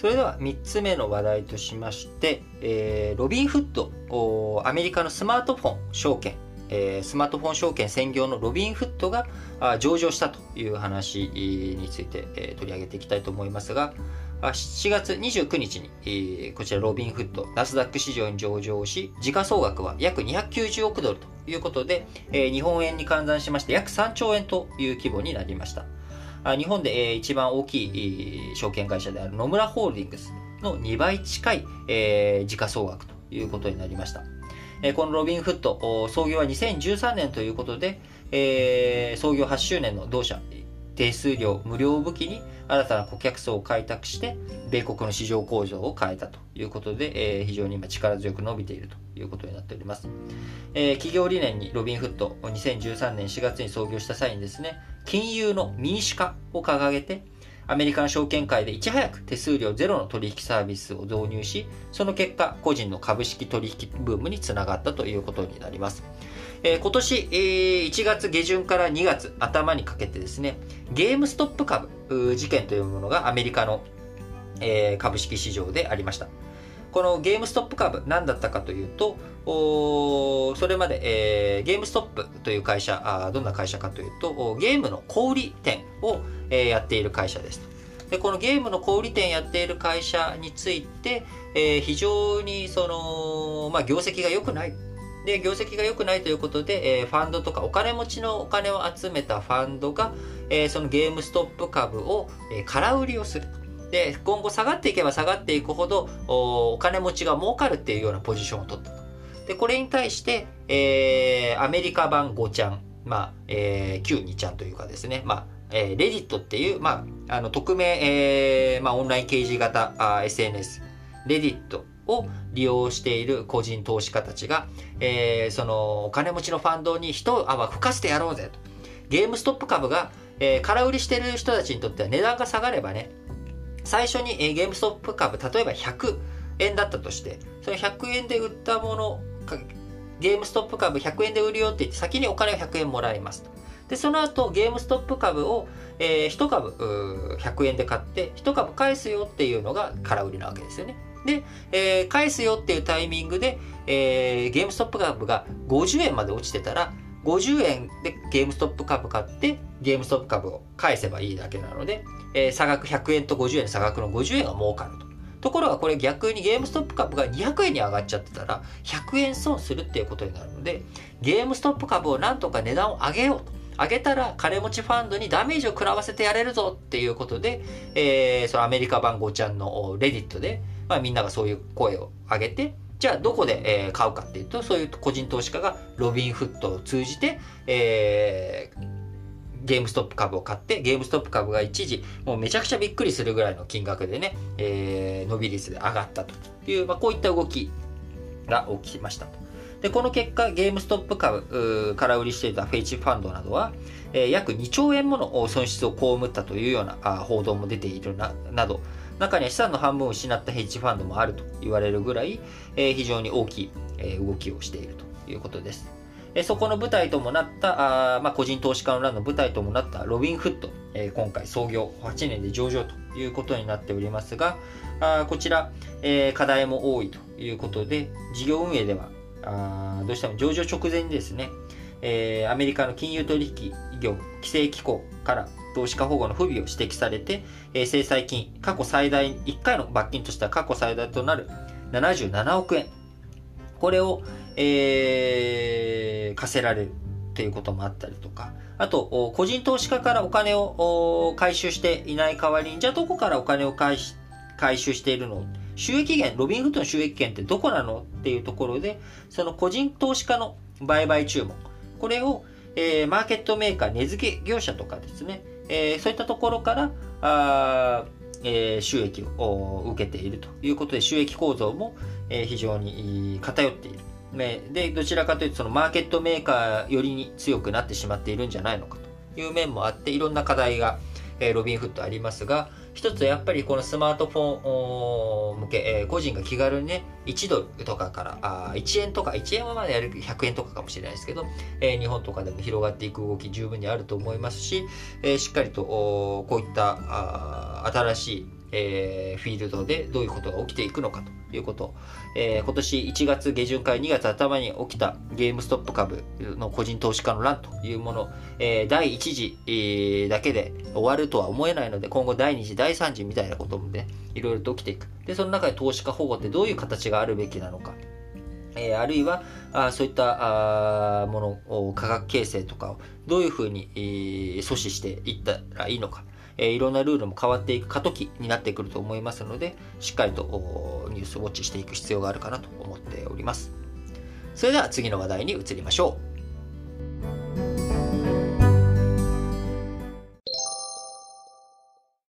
それでは3つ目の話題としまして、ロビンフッド、アメリカのスマートフォン証券専業のロビンフッドが上場したという話について取り上げていきたいと思いますが、7月29日にこちらロビンフッドナスダック市場に上場し、時価総額は約290億ドルということで、日本円に換算しまして約3兆円という規模になりました。日本で一番大きい証券会社である野村ホールディングスの2倍近い時価総額ということになりました。このロビンフッド、創業は2013年ということで、創業8周年の同社、手数料無料を武器に新たな顧客層を開拓して米国の市場構造を変えたということで、非常に今力強く伸びているということになっております。企業理念にロビンフッドを2013年4月に創業した際にですね、金融の民主化を掲げて、アメリカの証券界でいち早く手数料ゼロの取引サービスを導入し、その結果個人の株式取引ブームにつながったということになります。今年1月下旬から2月頭にかけてですね、ゲームストップ株事件というものがアメリカの株式市場でありました。このゲームストップ株、何だったかというと、それまで、ゲームストップという会社、どんな会社かというと、ゲームの小売店を、やっている会社です。で、このゲームの小売店やっている会社について、非常に業績が良くない。で、業績が良くないということで、ファンドとかお金持ちのお金を集めたファンドが、そのゲームストップ株を、空売りをする。で、今後下がっていけば下がっていくほど お金持ちが儲かるっていうようなポジションを取ったと。で、これに対して、アメリカ版5ちゃん、旧2ちゃんというかですね、レディットっていう、匿名、オンライン掲示型SNS、レディットを利用している個人投資家たちが、そのお金持ちのファンドに一泡吹かせてやろうぜと。ゲームストップ株が、空売りしてる人たちにとっては値段が下がればね、最初にゲームストップ株、例えば100円だったとして、その100円で売ったもの、ゲームストップ株100円で売るよって言って、先にお金を100円もらいますと。で、その後、ゲームストップ株を1株100円で買って、1株返すよっていうのが空売りなわけですよね。で、返すよっていうタイミングで、ゲームストップ株が50円まで落ちてたら、50円でゲームストップ株買って、ゲームストップ株を返せばいいだけなので、差額100円と50円、差額の50円が儲かると。ところがこれ逆にゲームストップ株が200円に上がっちゃってたら、100円損するっていうことになるので、ゲームストップ株をなんとか値段を上げようと。上げたら金持ちファンドにダメージを食らわせてやれるぞっていうことで、そのアメリカ版5ちゃんのレディットで、みんながそういう声を上げて、じゃあどこで買うかっていうと、そういう個人投資家がロビンフッドを通じて、ゲームストップ株を買って、ゲームストップ株が一時、もうめちゃくちゃびっくりするぐらいの金額でね、伸び率で上がったという、こういった動きが起きました。で、この結果、ゲームストップ株、空売りしていたフェイチファンドなどは、約2兆円もの損失を被ったというような報道も出ているなど、中には資産の半分を失ったヘッジファンドもあると言われるぐらい、非常に大きい、動きをしているということです。そこの舞台ともなった、個人投資家の乱の舞台ともなったロビンフッド、今回創業8年で上場ということになっておりますが、こちら、課題も多いということで、事業運営ではどうしても上場直前にですね、アメリカの金融取引業規制機構から投資家保護の不備を指摘されて、制裁金、過去最大、1回の罰金としては過去最大となる77億円。これを、課せられるということもあったりとか、あと、個人投資家からお金を回収していない代わりに、じゃあどこからお金を回収しているの？収益源、ロビンフッドの収益源ってどこなの？っていうところで、その個人投資家の売買注文、これを、マーケットメーカー、値付け業者とかですね、そういったところから収益を受けているということで、収益構造も、非常に偏っている。で、どちらかというとそのマーケットメーカーよりに強くなってしまっているんじゃないのかという面もあって、いろんな課題が、ロビンフッドありますが、一つやっぱりこのスマートフォン向け、個人が気軽にね、1ドルとかから1円とか、1円はまだやる100円とかかもしれないですけど、日本とかでも広がっていく動き十分にあると思いますし、しっかりとこういった新しいフィールドでどういうことが起きていくのかということ、今年1月下旬から2月頭に起きたゲームストップ株の個人投資家の乱というもの、第1次、だけで終わるとは思えないので、今後第2次第3次みたいなこともね、いろいろと起きていく。でその中で投資家保護ってどういう形があるべきなのか、あるいはそういったものを価格形成とかをどういうふうに、阻止していったらいいのか、いろんなルールも変わっていく過渡期になってくると思いますので、しっかりとニュースウォッチしていく必要があるかなと思っております。それでは次の話題に移りましょう。